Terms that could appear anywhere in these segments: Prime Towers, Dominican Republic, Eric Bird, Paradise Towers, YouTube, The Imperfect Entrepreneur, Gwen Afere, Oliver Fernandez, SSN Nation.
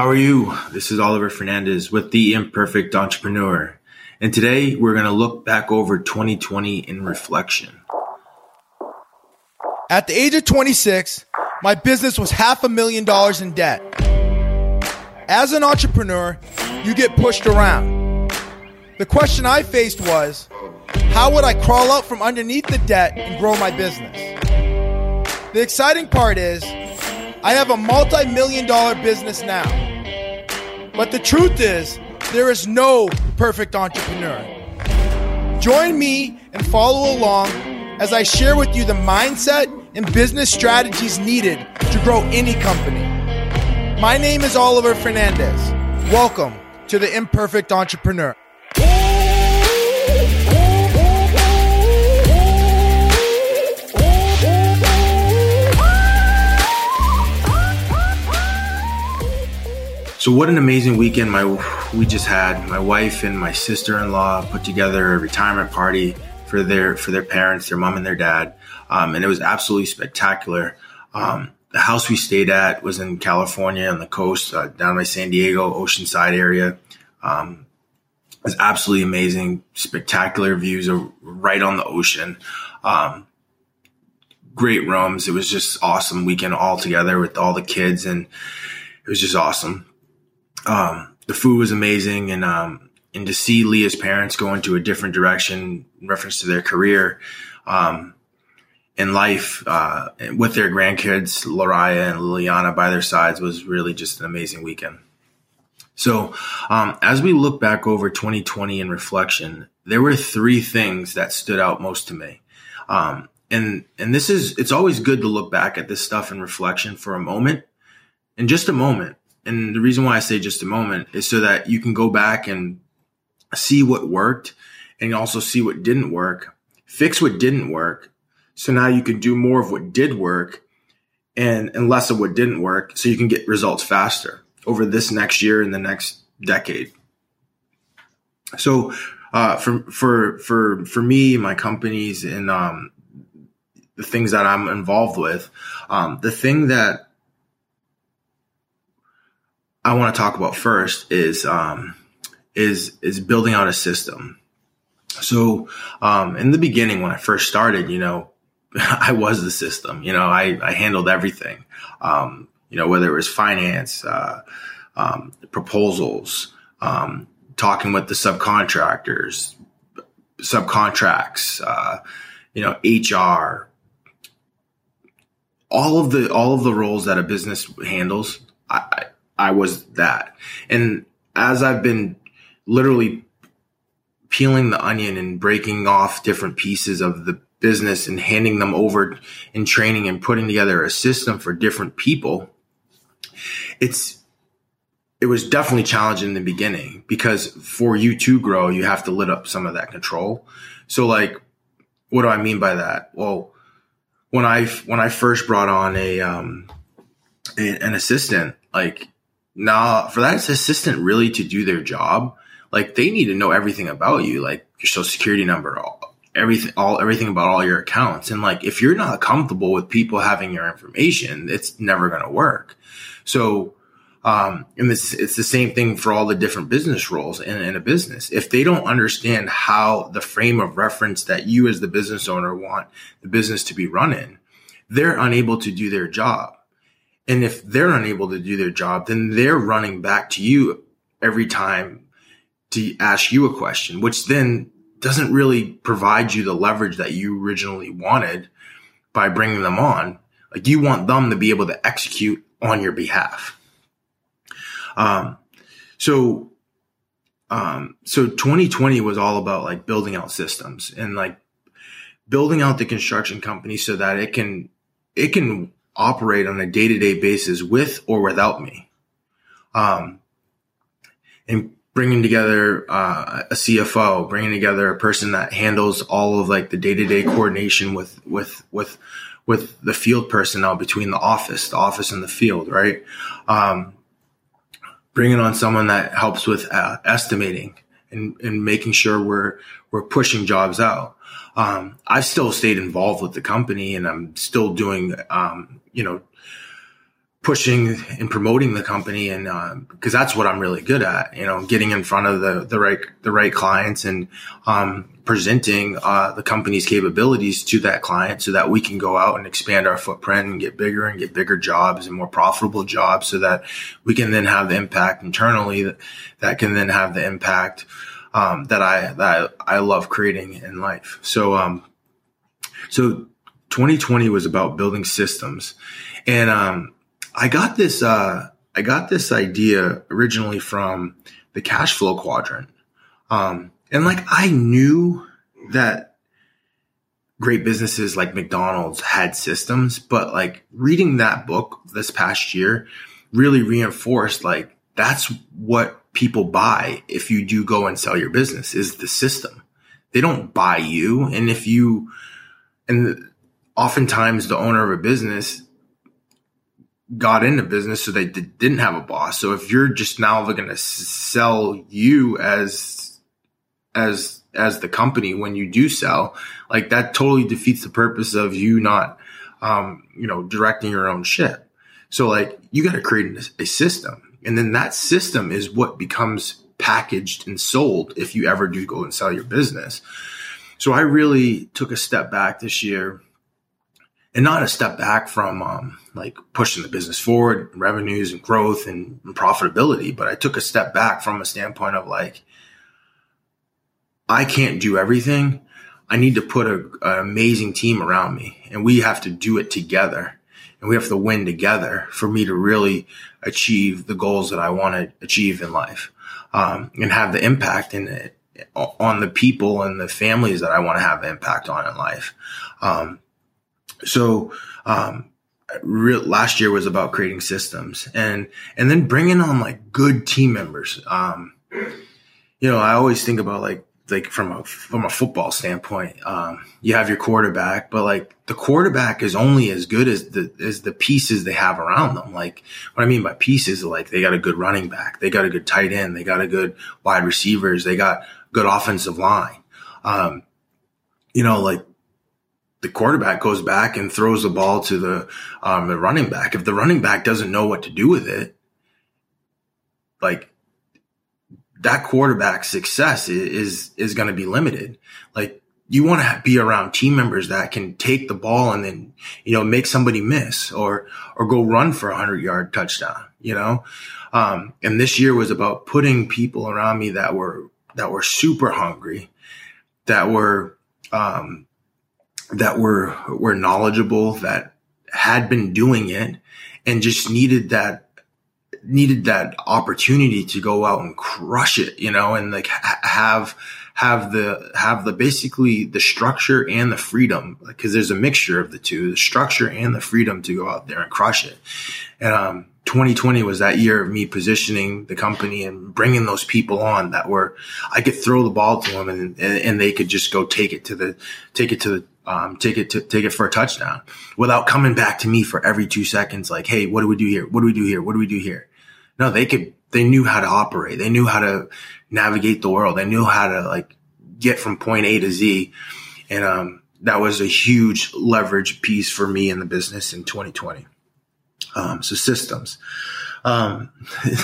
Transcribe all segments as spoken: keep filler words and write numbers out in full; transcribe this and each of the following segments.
How are you? This is Oliver Fernandez with The Imperfect Entrepreneur. And today we're going to look back over twenty twenty in reflection. At the age of twenty-six, my business was half a million dollars in debt. As an entrepreneur, you get pushed around. The question I faced was, how would I crawl out from underneath the debt and grow my business? The exciting part is, I have a multi-million dollar business now. But the truth is, there is no perfect entrepreneur. Join me and follow along as I share with you the mindset and business strategies needed to grow any company. My name is Oliver Fernandez. Welcome to The Imperfect Entrepreneur. So what an amazing weekend my we just had. My wife and my sister-in-law put together a retirement party for their for their parents, their mom and their dad, um, and it was absolutely spectacular. Um, the house we stayed at was in California on the coast, uh, down by San Diego, Oceanside area. Um, it was absolutely amazing, spectacular views right on the ocean. Um, great rooms. It was just awesome weekend all together with all the kids, and it was just awesome. Um, the food was amazing, and, um, and to see Leah's parents go into a different direction in reference to their career, um, and life, uh, with their grandkids, Lariah and Liliana by their sides, was really just an amazing weekend. So, um, as we look back over twenty twenty in reflection, there were three things that stood out most to me. Um, and, and this is, it's always good to look back at this stuff in reflection for a moment, and just a moment. And the reason why I say just a moment is so that you can go back and see what worked and also see what didn't work, fix what didn't work. So now you can do more of what did work and, and less of what didn't work, so you can get results faster over this next year and the next decade. So uh, for, for, for, for me, my companies, and um, the things that I'm involved with, um, the thing that I want to talk about first is, um, is, is building out a system. So, um, in the beginning, when I first started, you know, I was the system, you know, I, I handled everything. Um, you know, whether it was finance, uh, um, proposals, um, talking with the subcontractors, subcontracts, uh, you know, H R, all of the, all of the roles that a business handles. I, I I was that. And as I've been literally peeling the onion and breaking off different pieces of the business and handing them over and training and putting together a system for different people, it's it was definitely challenging in the beginning, because for you to grow, you have to let up some of that control. So, like, what do I mean by that? Well, when I when I first brought on a um, an assistant, like, Now, for that assistant really to do their job, like, they need to know everything about you, like your social security number, all, everything, all everything about all your accounts. And, like, if you're not comfortable with people having your information, it's never going to work. So, um, and it's, it's the same thing for all the different business roles in, in a business. If they don't understand how the frame of reference that you as the business owner want the business to be run in, they're unable to do their job. And if they're unable to do their job, then they're running back to you every time to ask you a question, which then doesn't really provide you the leverage that you originally wanted by bringing them on. Like, you want them to be able to execute on your behalf. Um, so, um, so twenty twenty was all about, like, building out systems and, like, building out the construction company so that it can, it can, operate on a day-to-day basis with or without me, um, and bringing together uh, a C F O, bringing together a person that handles all of, like, the day-to-day coordination with with with with the field personnel between the office, the office and the field, right? Um, bringing on someone that helps with uh, estimating and and making sure we're we're pushing jobs out. Um, I've still stayed involved with the company, and I'm still doing, um, you know, pushing and promoting the company, and uh, because that's what I'm really good at, you know, getting in front of the the right the right clients and um, presenting uh, the company's capabilities to that client, so that we can go out and expand our footprint and get bigger and get bigger jobs and more profitable jobs, so that we can then have the impact internally that, that can then have the impact um, that I that I love creating in life. So um, so twenty twenty was about building systems, and um. I got this, uh, I got this idea originally from the cash flow quadrant. Um, and like, I knew that great businesses like McDonald's had systems, but like reading that book this past year really reinforced, like, that's what people buy. If you do go and sell your business, is the system. They don't buy you. And if you, and oftentimes the owner of a business got into business so they did, didn't have a boss. So if you're just now going to sell you as, as, as the company, when you do sell, like, that totally defeats the purpose of you not, um, you know, directing your own ship. So like, you got to create a, a system, and then that system is what becomes packaged and sold if you ever do go and sell your business. So I really took a step back this year. And not a step back from um, like pushing the business forward, revenues and growth and, and profitability. But I took a step back from a standpoint of like, I can't do everything. I need to put a, an amazing team around me, and we have to do it together, and we have to win together for me to really achieve the goals that I want to achieve in life, um, and have the impact in it on the people and the families that I want to have impact on in life. Um, So, um, re- last year was about creating systems, and, and then bringing on like good team members. Um, you know, I always think about like, like from a, from a football standpoint, um, you have your quarterback, but like the quarterback is only as good as the, as the pieces they have around them. Like, what I mean by pieces, like, they got a good running back, they got a good tight end, they got a good wide receivers, they got good offensive line. Um, you know, like, the quarterback goes back and throws the ball to the, um, the running back. If the running back doesn't know what to do with it, like, that quarterback's success is, is going to be limited. Like, you want to be around team members that can take the ball and then, you know, make somebody miss or, or go run for a hundred yard touchdown, you know? Um, and this year was about putting people around me that were, that were super hungry, that were, um, that were, were knowledgeable, that had been doing it and just needed that, needed that opportunity to go out and crush it, you know, and like ha- have, have the, have the, basically the structure and the freedom, because there's a mixture of the two, the structure and the freedom to go out there and crush it. And, um, twenty twenty was that year of me positioning the company and bringing those people on that were, I could throw the ball to them and, and, and they could just go take it to the, take it to the, Um, take it to take it for a touchdown without coming back to me for every two seconds. Like, hey, what do we do here? What do we do here? What do we do here? No, they could, they knew how to operate. They knew how to navigate the world. They knew how to like get from point A to Z. And, um, that was a huge leverage piece for me in the business in twenty twenty. Um, so systems, um,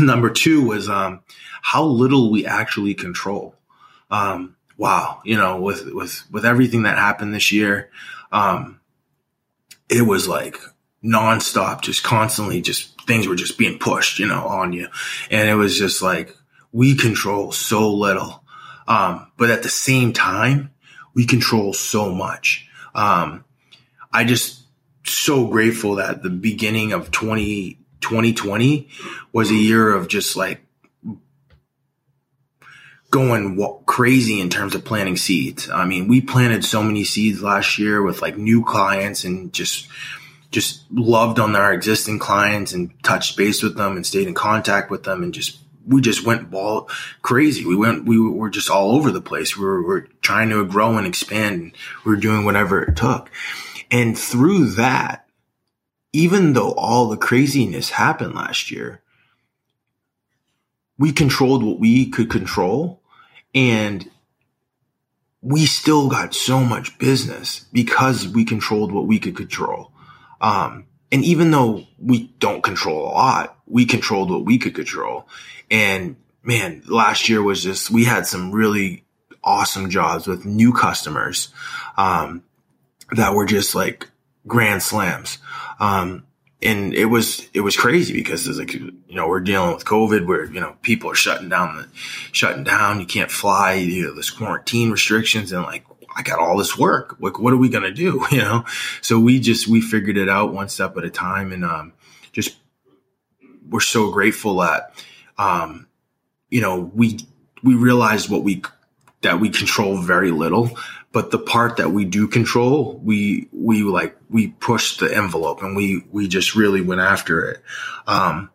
number two was, um, how little we actually control. Um, Wow. You know, with, with, with everything that happened this year, um, it was like nonstop, just constantly, just things were just being pushed, you know, on you. And it was just like, we control so little. Um, but at the same time, we control so much. Um, I just so grateful that the beginning of twenty twenty was a year of just like, going crazy in terms of planting seeds. I mean, we planted so many seeds last year with like new clients and just, just loved on our existing clients and touched base with them and stayed in contact with them. And just, we just went ball crazy. We went, we were just all over the place. We were, we were trying to grow and expand. And we were doing whatever it took. And through that, even though all the craziness happened last year, we controlled what we could control. And we still got so much business because we controlled what we could control. Um, And even though we don't control a lot, we controlled what we could control. And man, last year was just, we had some really awesome jobs with new customers, um, that were just like grand slams. Um, and it was, it was crazy because it's like, you know, we're dealing with COVID where, you know, people are shutting down, the, shutting down. You can't fly, you know, this quarantine restrictions and like, I got all this work. Like, what are we going to do? You know? So we just, we figured it out one step at a time. And, um, just, we're so grateful that, um, you know, we, we realized what we, that we control very little, but the part that we do control, we, we like, we pushed the envelope and we, we just really went after it. Um,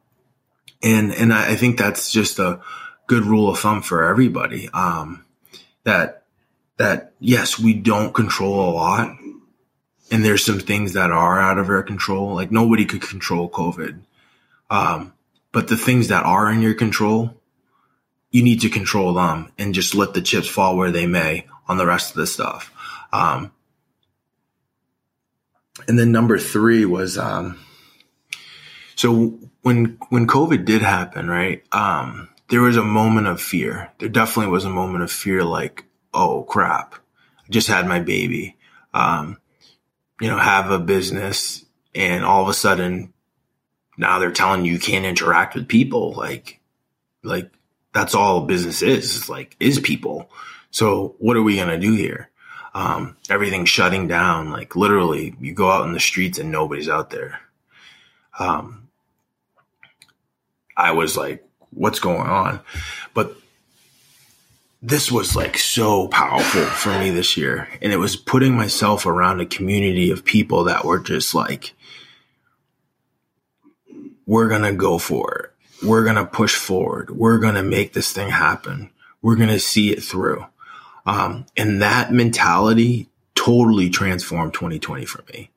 and, and I think that's just a good rule of thumb for everybody. Um, that, that yes, we don't control a lot. And there's some things that are out of our control. Like nobody could control COVID. Um, but the things that are in your control, you need to control them and just let the chips fall where they may on the rest of this stuff. Um, and then number three was, um, so when, when COVID did happen, right. Um, there was a moment of fear. There definitely was a moment of fear. Like, oh crap, I just had my baby. Um, you know, have a business and all of a sudden now they're telling you you can't interact with people. Like, like, that's all business is, like, is people. So what are we going to do here? Um, everything's shutting down. Like literally you go out in the streets and nobody's out there. Um, I was like, what's going on? But this was like so powerful for me this year. And it was putting myself around a community of people that were just like, we're going to go for it. We're going to push forward. We're going to make this thing happen. We're going to see it through. Um, and that mentality totally transformed twenty twenty for me.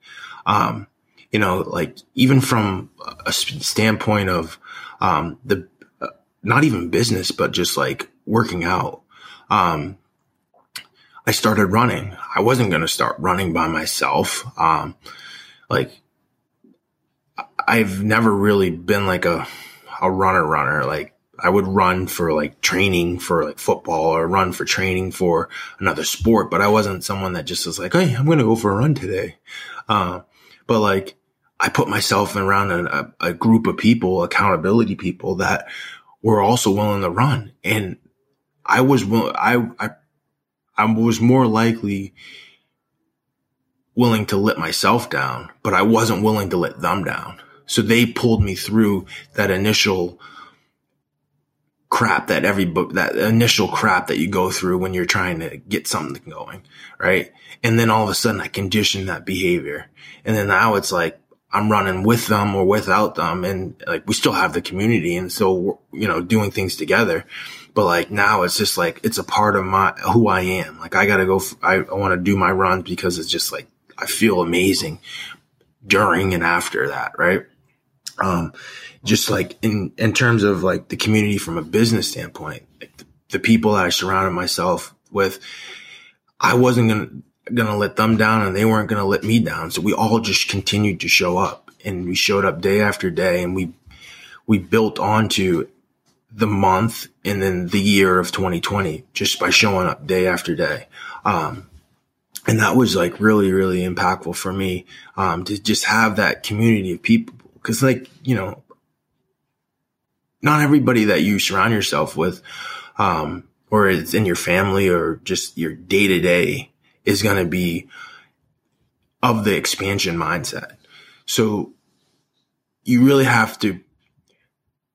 Um, you know, like even from a standpoint of, um, the, uh, not even business, but just like working out. Um, I started running. I wasn't going to start running by myself. Um, like I've never really been like a, a runner runner. Like I would run for like training for like football or run for training for another sport, but I wasn't someone that just was like, hey, I'm going to go for a run today. Uh, but like I put myself around a, a group of people, accountability people that were also willing to run. And I was, will- I, I, I was more likely willing to let myself down, but I wasn't willing to let them down. So they pulled me through that initial crap that every book, that initial crap that you go through when you're trying to get something going. Right. And then all of a sudden I conditioned that behavior. And then now it's like I'm running with them or without them. And like we still have the community. And so, we're, you know, doing things together. But like now it's just like it's a part of my who I am. Like I got to go. F- I, I want to do my run because it's just like I feel amazing during and after that. Right. Um, just like in, in terms of like the community from a business standpoint, like the, the people that I surrounded myself with, I wasn't going to, going to let them down and they weren't going to let me down. So we all just continued to show up and we showed up day after day and we, we built onto the month and then the year of twenty twenty just by showing up day after day. Um, and that was like really, really impactful for me, um, to just have that community of people. Cause like, you know, not everybody that you surround yourself with, um, or it's in your family or just your day to day is going to be of the expansion mindset. So you really have to,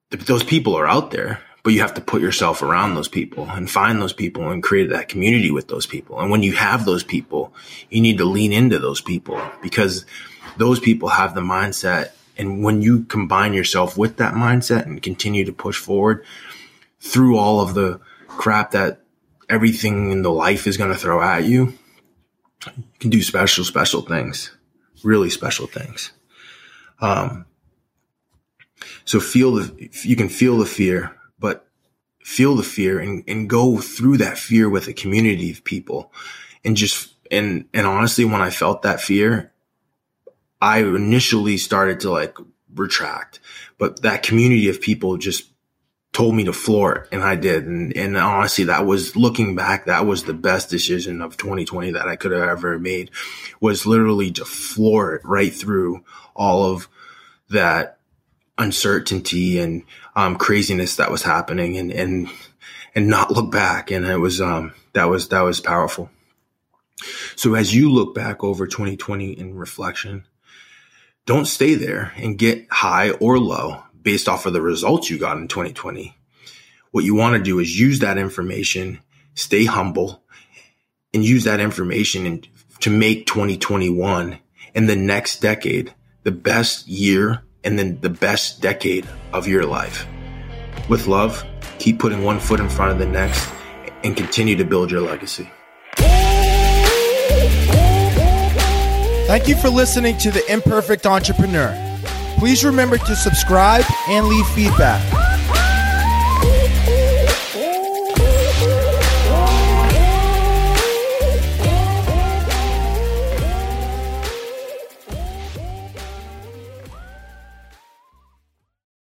those people are out there, but you have to put yourself around those people and find those people and create that community with those people. And when you have those people, you need to lean into those people because those people have the mindset. And when you combine yourself with that mindset and continue to push forward through all of the crap that everything in the life is going to throw at you, you can do special, special things, really special things. Um, so feel the, you can feel the fear, but feel the fear and, and go through that fear with a community of people. And just, and, and honestly, when I felt that fear, I initially started to like retract, but that community of people just told me to floor it, and I did. And, and honestly, that was, looking back, that was the best decision of twenty twenty that I could have ever made, was literally to floor it right through all of that uncertainty and um, craziness that was happening, and, and, and not look back. And it was, um, that was, that was powerful. So as you look back over twenty twenty in reflection, don't stay there and get high or low based off of the results you got in twenty twenty. What you want to do is use that information, stay humble, and use that information and to make twenty twenty-one and the next decade the best year and then the best decade of your life. With love, keep putting one foot in front of the next and continue to build your legacy. Thank you for listening to The Imperfect Entrepreneur. Please remember to subscribe and leave feedback.